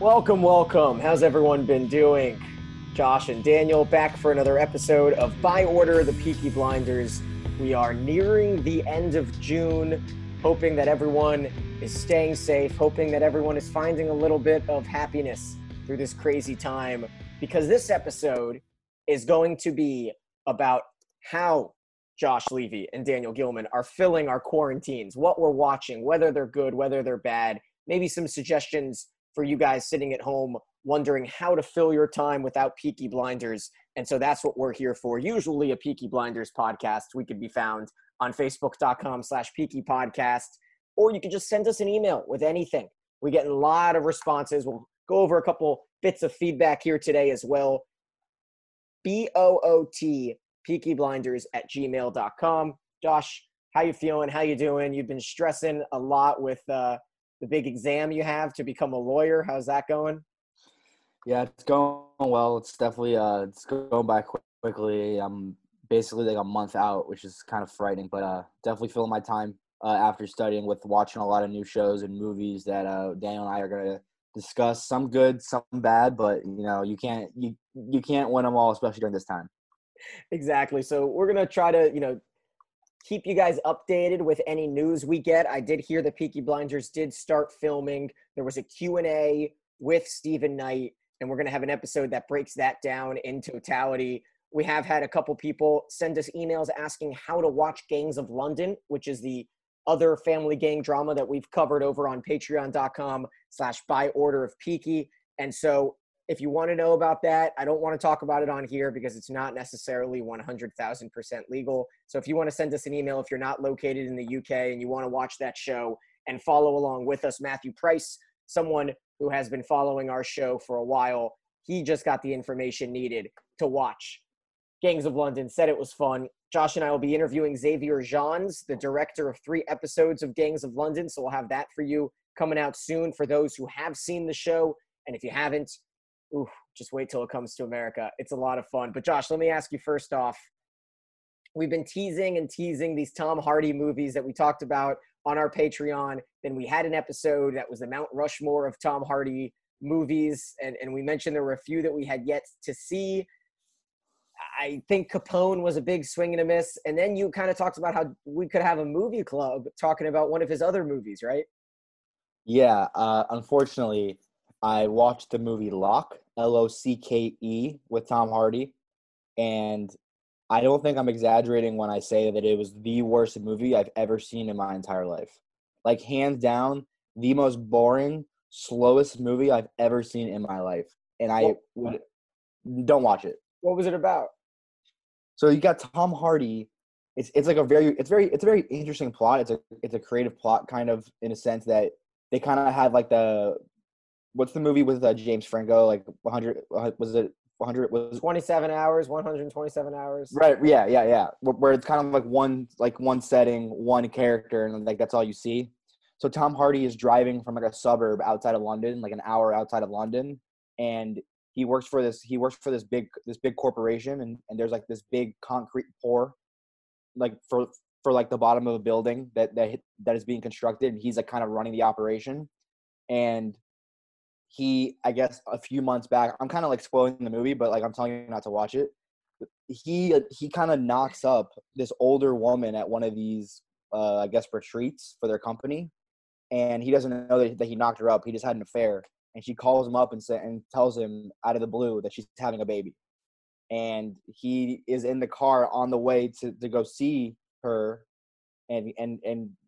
Welcome, welcome. How's everyone been doing? Josh and Daniel back for another episode of By Order of the Peaky Blinders. We are nearing the end of June, hoping that everyone is staying safe, hoping that everyone is finding a little bit of happiness through this crazy time, because this episode is going to be about how Josh Levy and Daniel Gilman are filling our quarantines, what we're watching, whether they're good, whether they're bad, maybe some suggestions for you guys sitting at home wondering how to fill your time without Peaky Blinders. And so that's what we're here for. Usually a Peaky Blinders podcast. We could be found on facebook.com/Peaky Podcast, or you could just send us an email with anything. We get a lot of responses. We'll go over a couple bits of feedback here today as well. BOOT, peakyblinders@gmail.com. Josh, how you feeling? How you doing? You've been stressing a lot with the big exam you have to become a lawyer. How's that going? Yeah, it's going well. It's definitely it's going by quickly. I'm basically like a month out, which is kind of frightening, but definitely filling my time after studying with watching a lot of new shows and movies that Daniel and I are going to discuss. Some good, some bad, but you know, you can't win them all, especially during this time. Exactly. So we're going to try to, you know, keep you guys updated with any news we get. I did hear that Peaky Blinders did start filming. There was a Q&A with Stephen Knight, and we're going to have an episode that breaks that down in totality. We have had a couple people send us emails asking how to watch Gangs of London, which is the other family gang drama that we've covered over on patreon.com/By Order of Peaky. And so if you want to know about that, I don't want to talk about it on here because it's not necessarily 100,000% legal. So if you want to send us an email, if you're not located in the UK and you want to watch that show and follow along with us, Matthew Price, someone who has been following our show for a while, he just got the information needed to watch Gangs of London, said it was fun. Josh and I will be interviewing Xavier Jones, the director of 3 episodes of Gangs of London. So we'll have that for you coming out soon for those who have seen the show. And if you haven't, ooh, just wait till it comes to America. It's a lot of fun. But Josh, let me ask you first off, we've been teasing these Tom Hardy movies that we talked about on our Patreon. Then we had an episode that was the Mount Rushmore of Tom Hardy movies. And we mentioned there were a few that we had yet to see. I think Capone was a big swing and a miss. And then you kind of talked about how we could have a movie club talking about one of his other movies, right? Yeah. Unfortunately, I watched the movie Locke, Locke, with Tom Hardy, and I don't think I'm exaggerating when I say that it was the worst movie I've ever seen in my entire life. Like, hands down, the most boring, slowest movie I've ever seen in my life, and don't watch it. What was it about? So you got Tom Hardy. It's a very interesting plot. It's a creative plot, kind of, in a sense that they kind of had like the. What's the movie with James Franco? Like 100, was it 100? Was 27 hours, 127 hours. Right. Yeah. Where it's kind of like one setting, one character, and like that's all you see. So Tom Hardy is driving from like a suburb outside of London, like an hour outside of London, and he works for this. He works for this big corporation, and there's like this big concrete pour, like for like the bottom of a building that is being constructed, and he's like kind of running the operation, and. He, I guess, a few months back, I'm kind of like spoiling the movie, but like I'm telling you not to watch it. He kind of knocks up this older woman at one of these, I guess, retreats for their company, and he doesn't know that he knocked her up. He just had an affair, and she calls him up and tells him out of the blue that she's having a baby, and he is in the car on the way to go see her and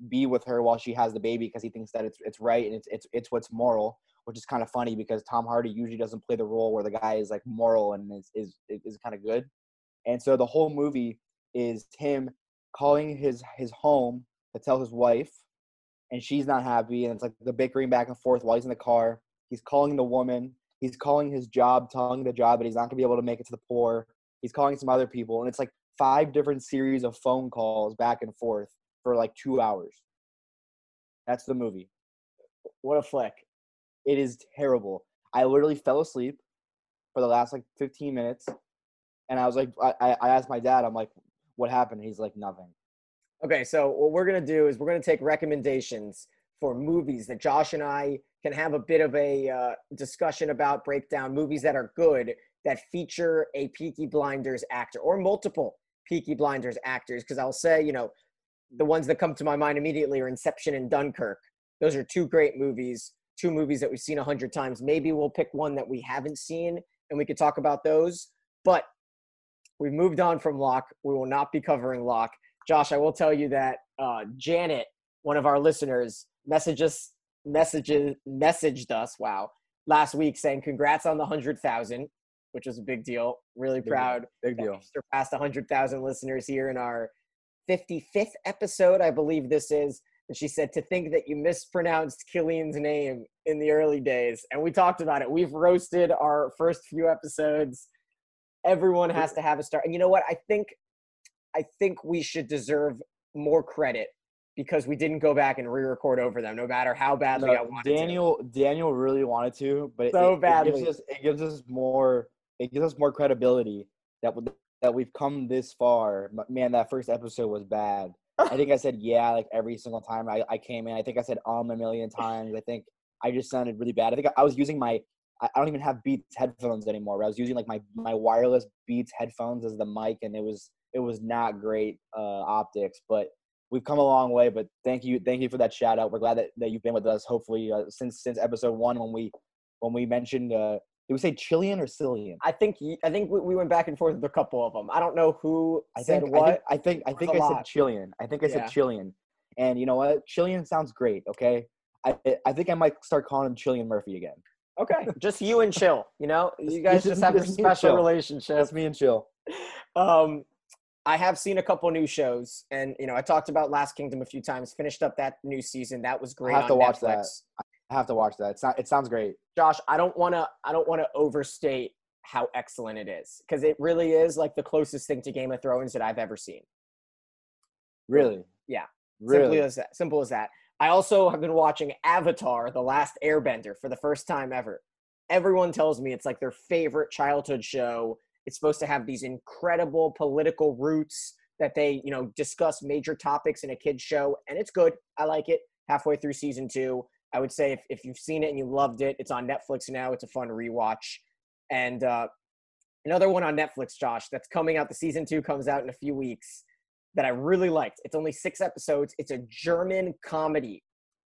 be with her while she has the baby because he thinks that it's right and it's what's moral. Which is kind of funny because Tom Hardy usually doesn't play the role where the guy is like moral and is kind of good. And so the whole movie is him calling his home to tell his wife, and she's not happy. And it's like the bickering back and forth while he's in the car. He's calling the woman. He's calling his job, telling the job that he's not going to be able to make it to the pour. He's calling some other people. And it's like 5 different series of phone calls back and forth for like 2 hours. That's the movie. What a flick. It is terrible. I literally fell asleep for the last like 15 minutes. And I was like, I asked my dad, I'm like, what happened? He's like, nothing. Okay, so what we're going to do is we're going to take recommendations for movies that Josh and I can have a bit of a discussion about, break down movies that are good that feature a Peaky Blinders actor or multiple Peaky Blinders actors. Because I'll say, you know, the ones that come to my mind immediately are Inception and Dunkirk. Those are two great movies, two movies that we've seen 100 times. Maybe we'll pick one that we haven't seen and we could talk about those. But we've moved on from Locke. We will not be covering Locke. Josh, I will tell you that Janet, one of our listeners, messaged us, wow, last week saying congrats on the 100,000, which was a big deal. Really proud. Big deal. Surpassed 100,000 listeners here in our 55th episode, I believe this is. And she said, to think that you mispronounced Cillian's name in the early days. And we talked about it. We've roasted our first few episodes. Everyone has to have a start. And you know what? I think we should deserve more credit because we didn't go back and re-record over them, no matter how badly I wanted to. Daniel really wanted to, but it gives us more credibility that we've come this far. But man, that first episode was bad. I think I said yeah like every single time I came in. I think I said a million times. I think I just sounded really bad. I think I was using my – I don't even have Beats headphones anymore. I was using like my wireless Beats headphones as the mic, and it was not great optics. But we've come a long way. But thank you for that shout out. We're glad that you've been with us. Hopefully since episode 1 when we mentioned did we say Cillian or Cillian? I think we went back and forth with a couple of them. I don't know who said what. I think I said Cillian. I said Cillian. And you know what? Cillian sounds great, okay? I think I might start calling him Cillian Murphy again. Okay. Just you and Chill, you know? You guys just have a special relationship. That's me and Chill. I have seen a couple new shows, and you know, I talked about Last Kingdom a few times, finished up that new season. That was great. I have to watch that. I have to watch that. It sounds great. Josh, I don't wanna overstate how excellent it is, because it really is like the closest thing to Game of Thrones that I've ever seen. Really? Yeah. Really? Simple as that. I also have been watching Avatar: The Last Airbender for the first time ever. Everyone tells me it's like their favorite childhood show. It's supposed to have these incredible political roots that they, you know, discuss major topics in a kid's show, and it's good. I like it. Halfway through season 2. I would say if you've seen it and you loved it, it's on Netflix now. It's a fun rewatch. And another one on Netflix, Josh, that's coming out. The season 2 comes out in a few weeks that I really liked. It's only 6 episodes. It's a German comedy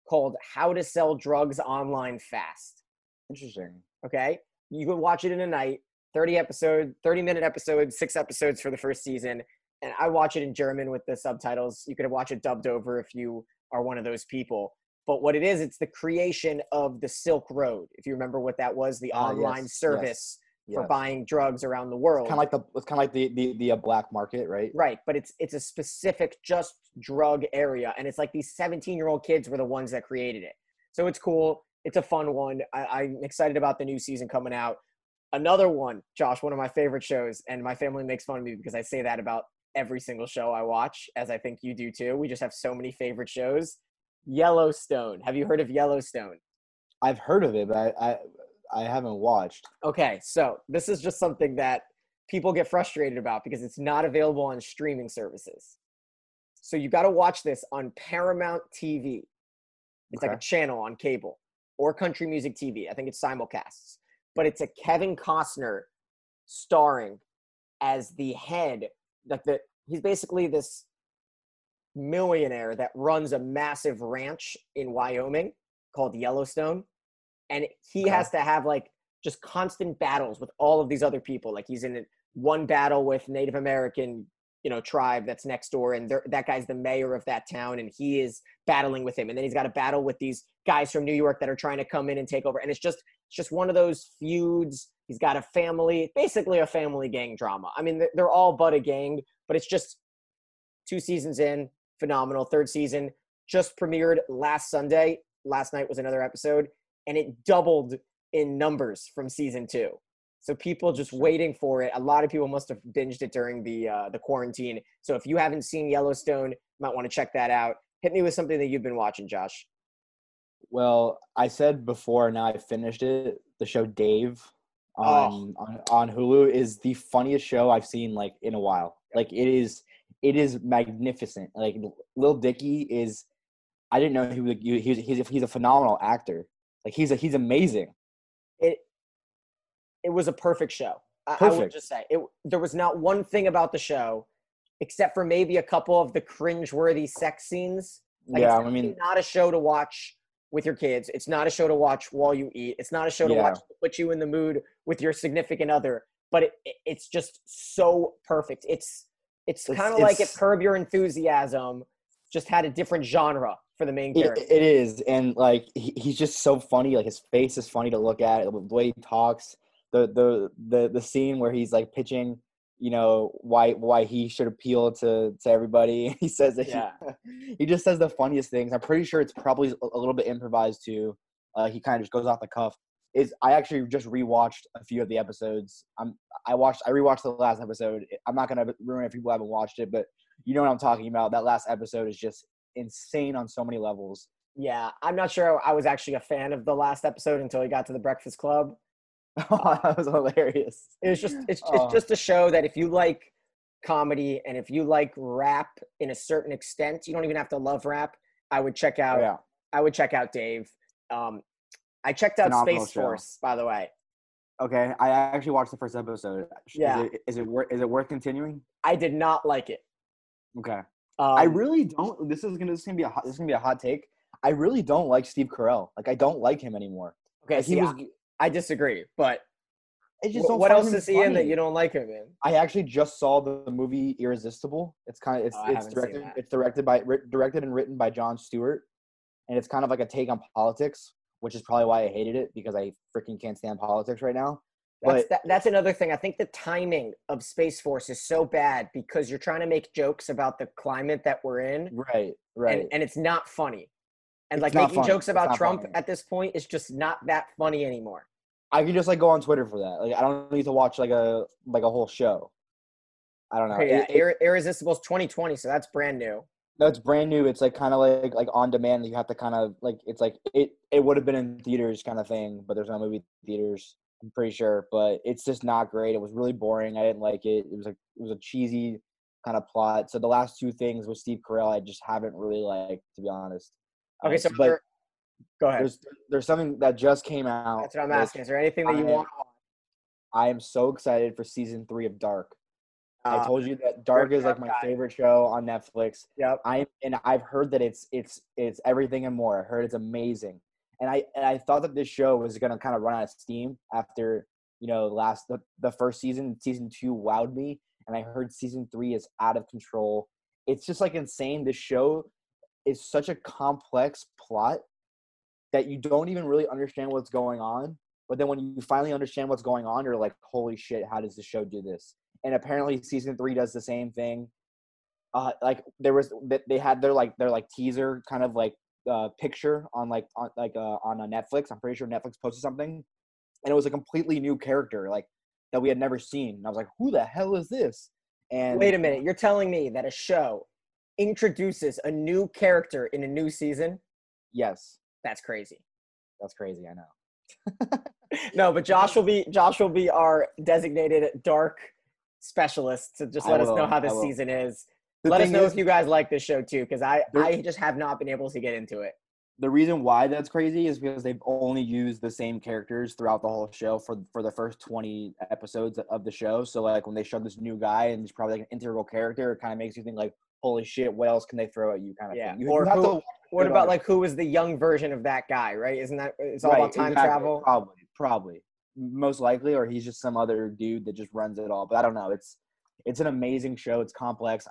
called How to Sell Drugs Online Fast. Interesting. Okay. You can watch it in a night, 30-minute episode, 6 episodes for the first season. And I watch it in German with the subtitles. You could watch it dubbed over if you are one of those people. But what it is, it's the creation of the Silk Road, if you remember what that was, the online service for buying drugs around the world. It's kind of like the black market, right? Right, but it's a specific just drug area, and it's like these 17-year-old kids were the ones that created it. So it's cool. It's a fun one. I'm excited about the new season coming out. Another one, Josh, one of my favorite shows, and my family makes fun of me because I say that about every single show I watch, as I think you do too. We just have so many favorite shows. Yellowstone. Have you heard of Yellowstone? I've heard of it, but I haven't watched. Okay, so this is just something that people get frustrated about because it's not available on streaming services. So you got to watch this on Paramount TV. It's like a channel on cable or Country Music TV. I think it's simulcasts. But it's a Kevin Costner starring as the head. He's basically this millionaire that runs a massive ranch in Wyoming called Yellowstone, and he has to have like just constant battles with all of these other people. Like he's in one battle with Native American, you know, tribe that's next door, and that guy's the mayor of that town, and he is battling with him, and then he's got a battle with these guys from New York that are trying to come in and take over, and it's just one of those feuds. He's got a family, basically a family gang drama. I mean, they're all but a gang, but it's just 2 seasons in. Phenomenal. 3rd season just premiered last Sunday. Last night was another episode, and it doubled in numbers from season 2. So people just waiting for it. A lot of people must have binged it during the quarantine. So if you haven't seen Yellowstone, you might want to check that out. Hit me with something that you've been watching, Josh. Well, I said before, now I finished it. The show Dave on Hulu is the funniest show I've seen like in a while. Like it is. it is magnificent. Like, Lil Dicky is, I didn't know he's a phenomenal actor. Like, he's amazing. It was a perfect show. I would just say it. There was not one thing about the show, except for maybe a couple of the cringeworthy sex scenes. Like, yeah, I mean, not a show to watch with your kids. It's not a show to watch while you eat. It's not a show to watch to put you in the mood with your significant other. But it's just so perfect. It's kind of like if Curb Your Enthusiasm just had a different genre for the main character. It is, and like he's just so funny. Like, his face is funny to look at. The way he talks, the scene where he's like pitching, you know, why he should appeal to everybody. He says that he just says the funniest things. I'm pretty sure it's probably a little bit improvised too. He kind of just goes off the cuff. I actually just rewatched a few of the episodes. I rewatched the last episode. I'm not gonna ruin it if people haven't watched it, but you know what I'm talking about. That last episode is just insane on so many levels. Yeah, I'm not sure I was actually a fan of the last episode until he got to the Breakfast Club. Oh, that was hilarious. It's just a show that if you like comedy and if you like rap in a certain extent, you don't even have to love rap. I would check out Dave. I checked out Space Force, by the way. Okay, I actually watched the first episode. Yeah, is it worth continuing? I did not like it. Okay, I really don't. This is gonna be a hot take. I really don't like Steve Carell. Like, I don't like him anymore. Okay, like, I disagree, but I just don't. What else is he in that you don't like him in? I actually just saw the movie Irresistible. It's directed and written by Jon Stewart, and it's kind of like a take on politics, which is probably why I hated it, because I freaking can't stand politics right now. That's another thing. I think the timing of Space Force is so bad because you're trying to make jokes about the climate that we're in. Right. And it's not funny. And it's like making jokes about Trump at this point is just not that funny anymore. I can just like go on Twitter for that. Like, I don't need to watch like a whole show. I don't know. Okay, Irresistible's 2020, so that's brand new. No, it's brand new. It's like kind of like on demand. You have to kind of like, it's like it would have been in theaters kind of thing, but there's no movie theaters, I'm pretty sure. But it's just not great. It was really boring. I didn't like it. It was a cheesy kind of plot. So the last two things with Steve Carell, I just haven't really liked, to be honest. Okay, so go ahead. There's something that just came out. That's what I'm asking. Is there anything that you want? I am so excited for season 3 of Dark. I told you that Dark is like my favorite show on Netflix. Yep. I've heard that it's everything and more. I heard it's amazing, and I thought that this show was gonna kind of run out of steam after, you know, the first season. Season 2 wowed me, and I heard season 3 is out of control. It's just like insane. This show is such a complex plot that you don't even really understand what's going on. But then when you finally understand what's going on, you're like, holy shit, how does the show do this? And apparently season 3 does the same thing. Like, there was, they had their teaser kind of like picture on Netflix. I'm pretty sure Netflix posted something, and it was a completely new character like that we had never seen. And I was like, who the hell is this? And wait a minute, you're telling me that a show introduces a new character in a new season? Yes. That's crazy. That's crazy. I know. No, but Josh will be our designated Dark specialist to just let us know how this season is. Let us know if you guys like this show too, because I just have not been able to get into it. The reason why that's crazy is because they've only used the same characters throughout the whole show for the first 20 episodes of the show. So like when they show this new guy and he's probably like an integral character, it kind of makes you think like, holy shit, what else can they throw at you kind of thing. What about like who was the young version of that guy, right? Isn't that, it's all about time travel? Probably. Most likely, or he's just some other dude that just runs it all. But I don't know. It's an amazing show. It's complex.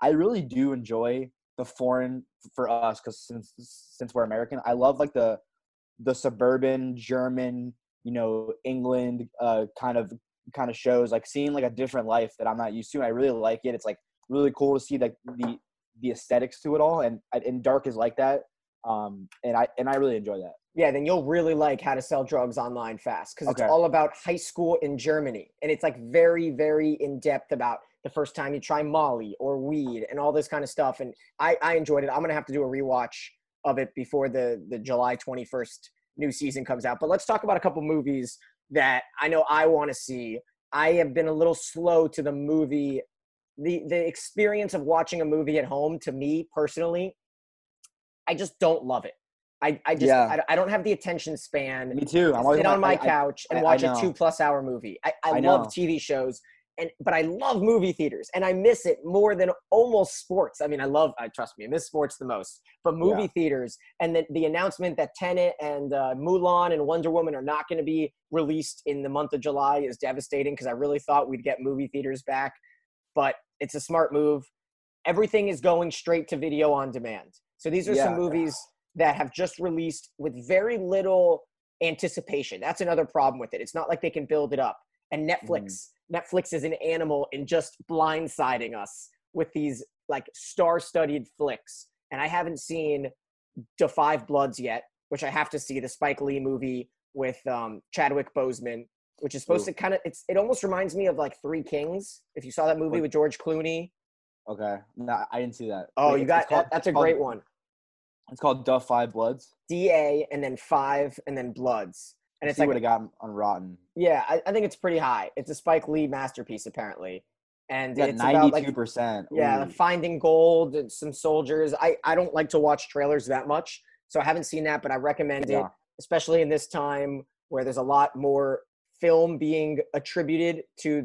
I really do enjoy the foreign for us, because since we're American, I love like the suburban German, you know, England kind of shows, like seeing like a different life that I'm not used to. And I really like it. It's like really cool to see like the aesthetics to it all, and Dark is like that. And I really enjoy that. Yeah, then you'll really like How to Sell Drugs Online Fast, because it's all about high school in Germany. And it's like very, very in-depth about the first time you try Molly or weed and all this kind of stuff. And I enjoyed it. I'm going to have to do a rewatch of it before the July 21st new season comes out. But let's talk about a couple movies that I know I want to see. I have been a little slow to the movie the experience of watching a movie at home, to me personally, I just don't love it. I don't have the attention span. Me too. I sit on my couch and watch a 2+ hour movie. I love TV shows, but I love movie theaters, and I miss it more than almost sports. I mean, trust me, I miss sports the most, but movie theaters, and the announcement that Tenet and Mulan and Wonder Woman are not going to be released in the month of July is devastating, because I really thought we'd get movie theaters back, but it's a smart move. Everything is going straight to video on demand. So these are some movies that have just released with very little anticipation. That's another problem with it. It's not like they can build it up. And Netflix is an animal in just blindsiding us with these like star-studded flicks. And I haven't seen Da 5 Bloods yet, which I have to see, the Spike Lee movie with Chadwick Boseman, which is supposed to kind of, it almost reminds me of like Three Kings. If you saw that movie with George Clooney. Okay. No, I didn't see that. Oh, you got that. That's a great one. It's called Da 5 Bloods. DA and then 5 and then Bloods. And it's like what it got on Rotten. Yeah, I think it's pretty high. It's a Spike Lee masterpiece apparently. And it's 92%. Yeah, like finding gold and some soldiers. I don't like to watch trailers that much, so I haven't seen that, but I recommend it, especially in this time where there's a lot more film being attributed to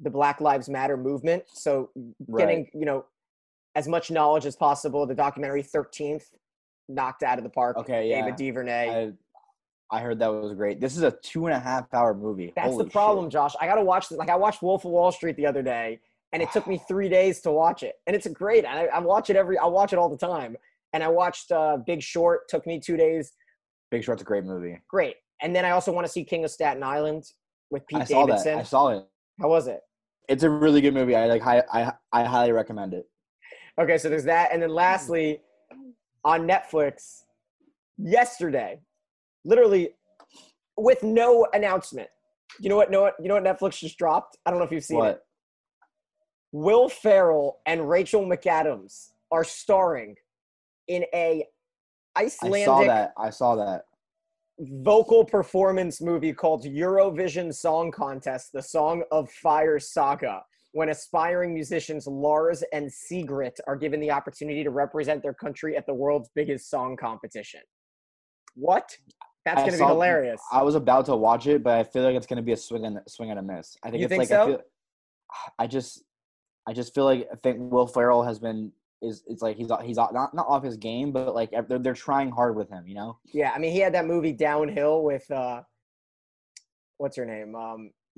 the Black Lives Matter movement. So getting, as much knowledge as possible. The documentary 13th knocked out of the park. Okay, yeah. David DuVernay. I heard that was great. This is a 2.5 hour movie. That's the problem, Josh. I got to watch this. Like, I watched Wolf of Wall Street the other day, and it took me 3 days to watch it. And it's great. I watch it all the time. And I watched Big Short. Took me 2 days. Big Short's a great movie. Great. And then I also want to see King of Staten Island with Pete Davidson. I saw it. How was it? It's a really good movie. I highly recommend it. Okay, so there's that. And then lastly, on Netflix, yesterday, literally with no announcement, you know what Netflix just dropped? I don't know if you've seen it. Will Ferrell and Rachel McAdams are starring in a Icelandic I saw that. Vocal performance movie called Eurovision Song Contest, the Song of Fire Saga, when aspiring musicians Lars and Sigrid are given the opportunity to represent their country at the world's biggest song competition. What? That's going to be hilarious. I was about to watch it, but I feel like it's going to be a swing and a miss. I think so? I think Will Ferrell it's like he's not off his game, but like they're trying hard with him, you know? Yeah, I mean, he had that movie Downhill with what's her name?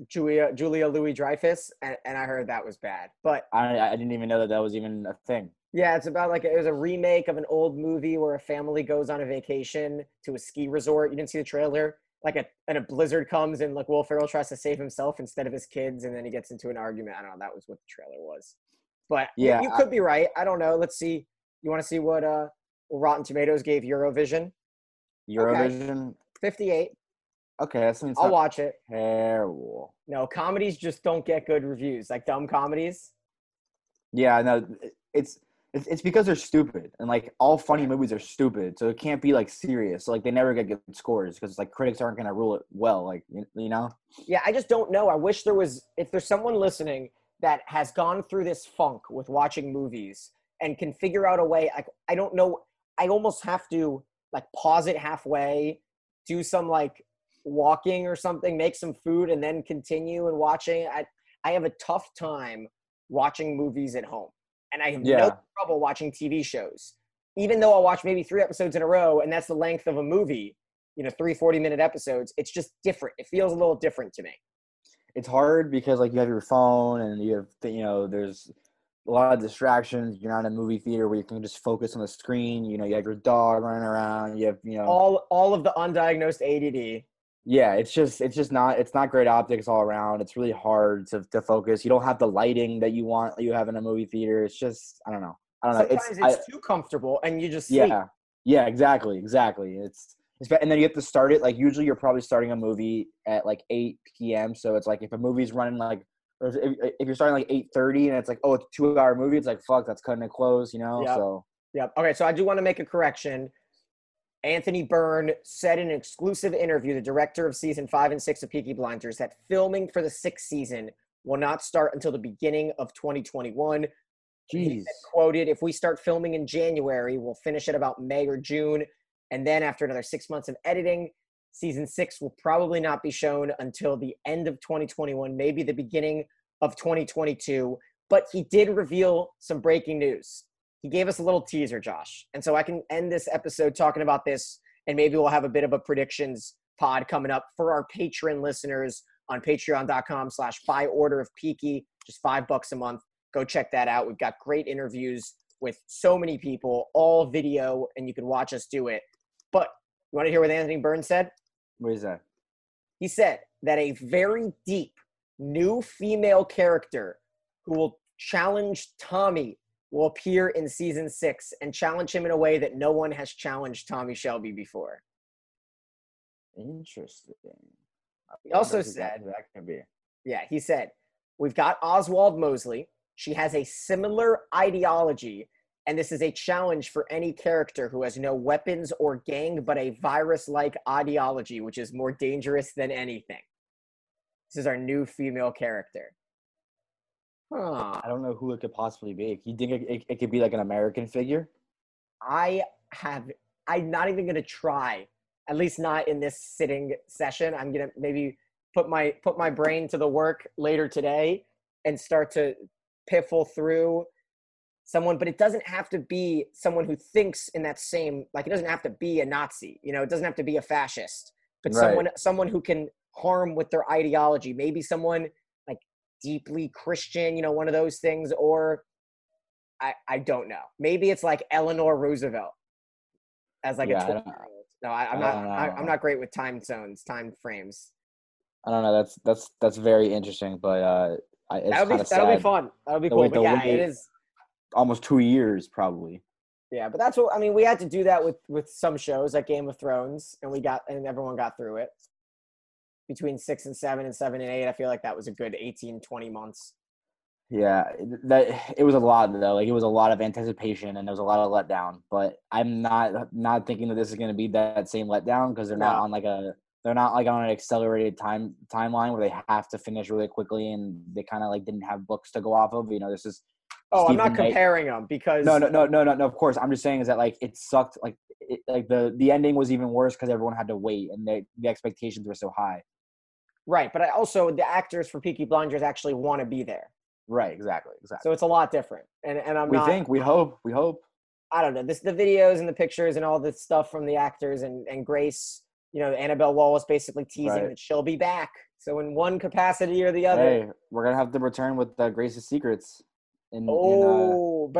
Julia Louis-Dreyfus, and I heard that was bad. But I didn't even know that was even a thing. Yeah, it's about it was a remake of an old movie where a family goes on a vacation to a ski resort. You didn't see the trailer? And a blizzard comes and like Will Ferrell tries to save himself instead of his kids, and then he gets into an argument. I don't know, that was what the trailer was. But yeah, you could be right. I don't know. Let's see. You want to see what Rotten Tomatoes gave Eurovision? Okay. 58. Okay, that sounds I'll watch it. Terrible. No, comedies just don't get good reviews. Like dumb comedies. Yeah, no, it's because they're stupid, and like all funny movies are stupid, so it can't be like serious. So like they never get good scores because like critics aren't gonna rule it well. Like you know. Yeah, I just don't know. I wish if there's someone listening that has gone through this funk with watching movies and can figure out a way. I don't know. I almost have to like pause it halfway, do some like walking or something, make some food, and then continue and watching. I have a tough time watching movies at home, and I have no trouble watching TV shows, even though I'll watch maybe 3 episodes in a row. And that's the length of a movie, 3 40-minute episodes. It's just different. It feels a little different to me. It's hard because like you have your phone and you have, there's a lot of distractions. You're not in a movie theater where you can just focus on the screen. You have your dog running around. You have, all of the undiagnosed ADD. Yeah. It's not great optics all around. It's really hard to focus. You don't have the lighting that you want, you have in a movie theater. It's just, I don't know. Sometimes it's too comfortable and you just sleep. Yeah, exactly. And then you have to start it. Like usually you're probably starting a movie at like 8 p.m. So it's like if a movie's running like – or if you're starting like 8:30 and it's like, oh, it's a 2-hour movie, it's like, fuck, that's cutting it close, Yep. So yep. Okay, so I do want to make a correction. Anthony Byrne said in an exclusive interview, the director of season 5 and 6 of Peaky Blinders, that filming for the 6th season will not start until the beginning of 2021. Jeez. Quoted, if we start filming in January, we'll finish it about May or June. And then after another 6 months of editing, season 6 will probably not be shown until the end of 2021, maybe the beginning of 2022. But he did reveal some breaking news. He gave us a little teaser, Josh. And so I can end this episode talking about this, and maybe we'll have a bit of a predictions pod coming up for our patron listeners on patreon.com/buyorderofpeaky, just $5 a month. Go check that out. We've got great interviews with so many people, all video, and you can watch us do it. But you want to hear what Anthony Burns said? What is that? He said that a very deep new female character who will challenge Tommy will appear in season 6 and challenge him in a way that no one has challenged Tommy Shelby before. Interesting. He also said, that can be. Yeah, he said, we've got Oswald Mosley. She has a similar ideology, and this is a challenge for any character who has no weapons or gang, but a virus-like ideology, which is more dangerous than anything. This is our new female character. Huh. I don't know who it could possibly be. You think it could be like an American figure? I'm not even going to try, at least not in this sitting session. I'm going to maybe put my brain to the work later today and start to piffle through someone. But it doesn't have to be someone who thinks in that same, like, it doesn't have to be a Nazi, you know, it doesn't have to be a fascist, but someone who can harm with their ideology, maybe someone like deeply Christian, you know, one of those things, or I don't know. Maybe it's like Eleanor Roosevelt as like a 12-year-old. No, I'm not great with time zones, time frames. I don't know. That's very interesting, but that'll be fun. That'll be cool. But yeah, it is almost 2 years probably. Yeah, but that's what I mean. We had to do that with some shows like Game of Thrones, and everyone got through it. Between 6 and 7 and 7 and 8, I feel like that was a good 18, 20 months. Yeah, it was a lot though. Like, it was a lot of anticipation, and there was a lot of letdown. But I'm not thinking that this is going to be that same letdown, because they're not on like a. They're not like on an accelerated timeline where they have to finish really quickly, and they kind of like didn't have books to go off of. You know, this is. Oh, Stephen I'm not Knight. Comparing them because. No. Of course, I'm just saying is that like it sucked. Like the ending was even worse because everyone had to wait, and the expectations were so high. Right, but the actors for Peaky Blinders actually want to be there. Right, exactly. So it's a lot different, and we hope. I don't know. This the videos and the pictures and all the stuff from the actors and Grace. You know, Annabelle Wallace basically teasing that she'll be back. So in one capacity or the other. Hey, we're going to have to return with Grace's Secrets. But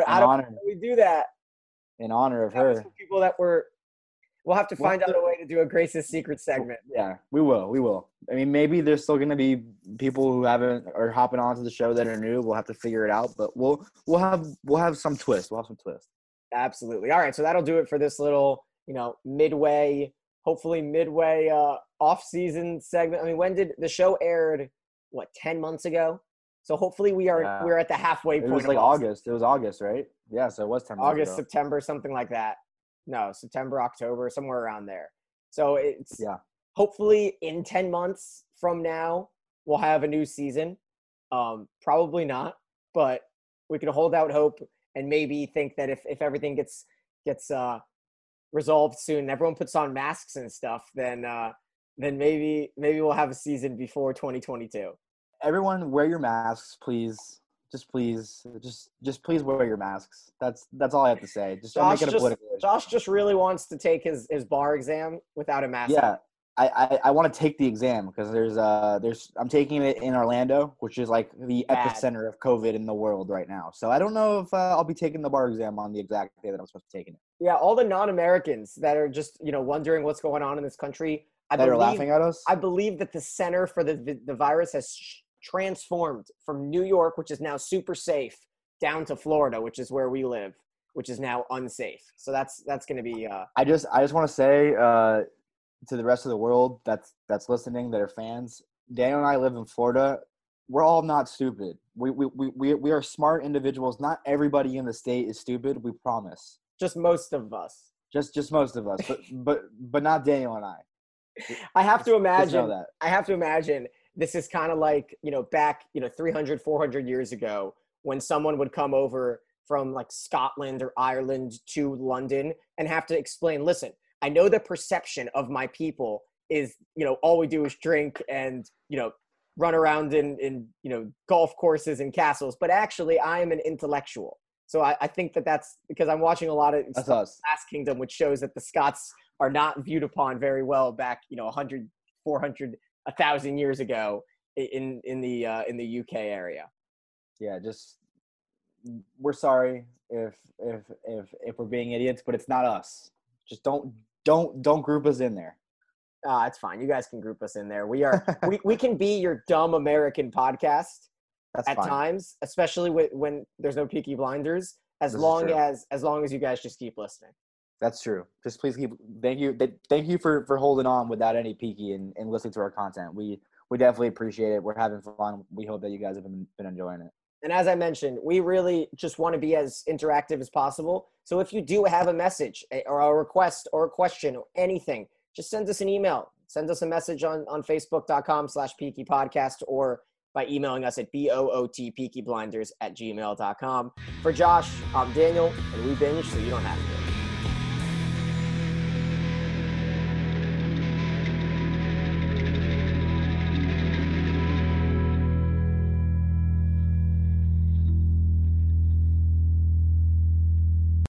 I don't know we do that. In honor of her. People that were – we'll have to find out a way to do a Grace's Secrets segment. Yeah, we will. I mean, maybe there's still going to be people who haven't – or hopping onto the show that are new. We'll have to figure it out. But we'll have some twist. We'll have some twist. Absolutely. All right, so that'll do it for this little, you know, midway off-season segment. I mean, when did the show aired? What, 10 months ago? So hopefully we're at the halfway point. It was like August. It was August, right? Yeah, so it was 10 months ago. August, September, something like that. No, September, October, somewhere around there. So it's hopefully in 10 months from now, we'll have a new season. Probably not, but we can hold out hope and maybe think that if everything gets resolved soon, everyone puts on masks and stuff, then maybe we'll have a season before 2022. Everyone wear your masks, please. Just please wear your masks. That's all I have to say. Just don't make it a political issue. Josh just really wants to take his bar exam without a mask. Yeah. I want to take the exam because I'm taking it in Orlando, which is like the epicenter of COVID in the world right now. So I don't know if I'll be taking the bar exam on the exact day that I'm supposed to be taking it. Yeah, all the non-Americans that are just, you know, wondering what's going on in this country. That are laughing at us? I believe that the Center for the Virus has transformed from New York, which is now super safe, down to Florida, which is where we live, which is now unsafe. So that's going to be I just want to say to the rest of the world that's listening, that are fans, Daniel and I live in Florida. We're all not stupid. We are smart individuals. Not everybody in the state is stupid. We promise. Just most of us. Just most of us. But not Daniel and I. I have to imagine. I have to imagine this is kind of like, you know, back, you know, 300, 400 years ago when someone would come over from like Scotland or Ireland to London and have to explain, listen, I know the perception of my people is, you know, all we do is drink and, you know, run around in you know, golf courses and castles, but actually I am an intellectual. So I think that that's because I'm watching a lot of Last Kingdom, which shows that the Scots are not viewed upon very well back, you know, 100, 400, 1,000 years ago in the UK area. Yeah, just we're sorry if we're being idiots, but it's not us. Just don't group us in there. Ah, it's fine. You guys can group us in there. We are we can be your dumb American podcast. That's at fine. Times, especially when there's no Peaky Blinders, as long as you guys just keep listening. That's true. Just please keep. Thank you for holding on without any Peaky and listening to our content. We definitely appreciate it. We're having fun. We hope that you guys have been enjoying it. And as I mentioned, we really just want to be as interactive as possible. So if you do have a message or a request or a question or anything, just send us an email. Send us a message on Facebook.com/Peaky Podcast or by emailing us at bootpeakyblinders@gmail.com. For Josh, I'm Daniel, and we binge so you don't have to.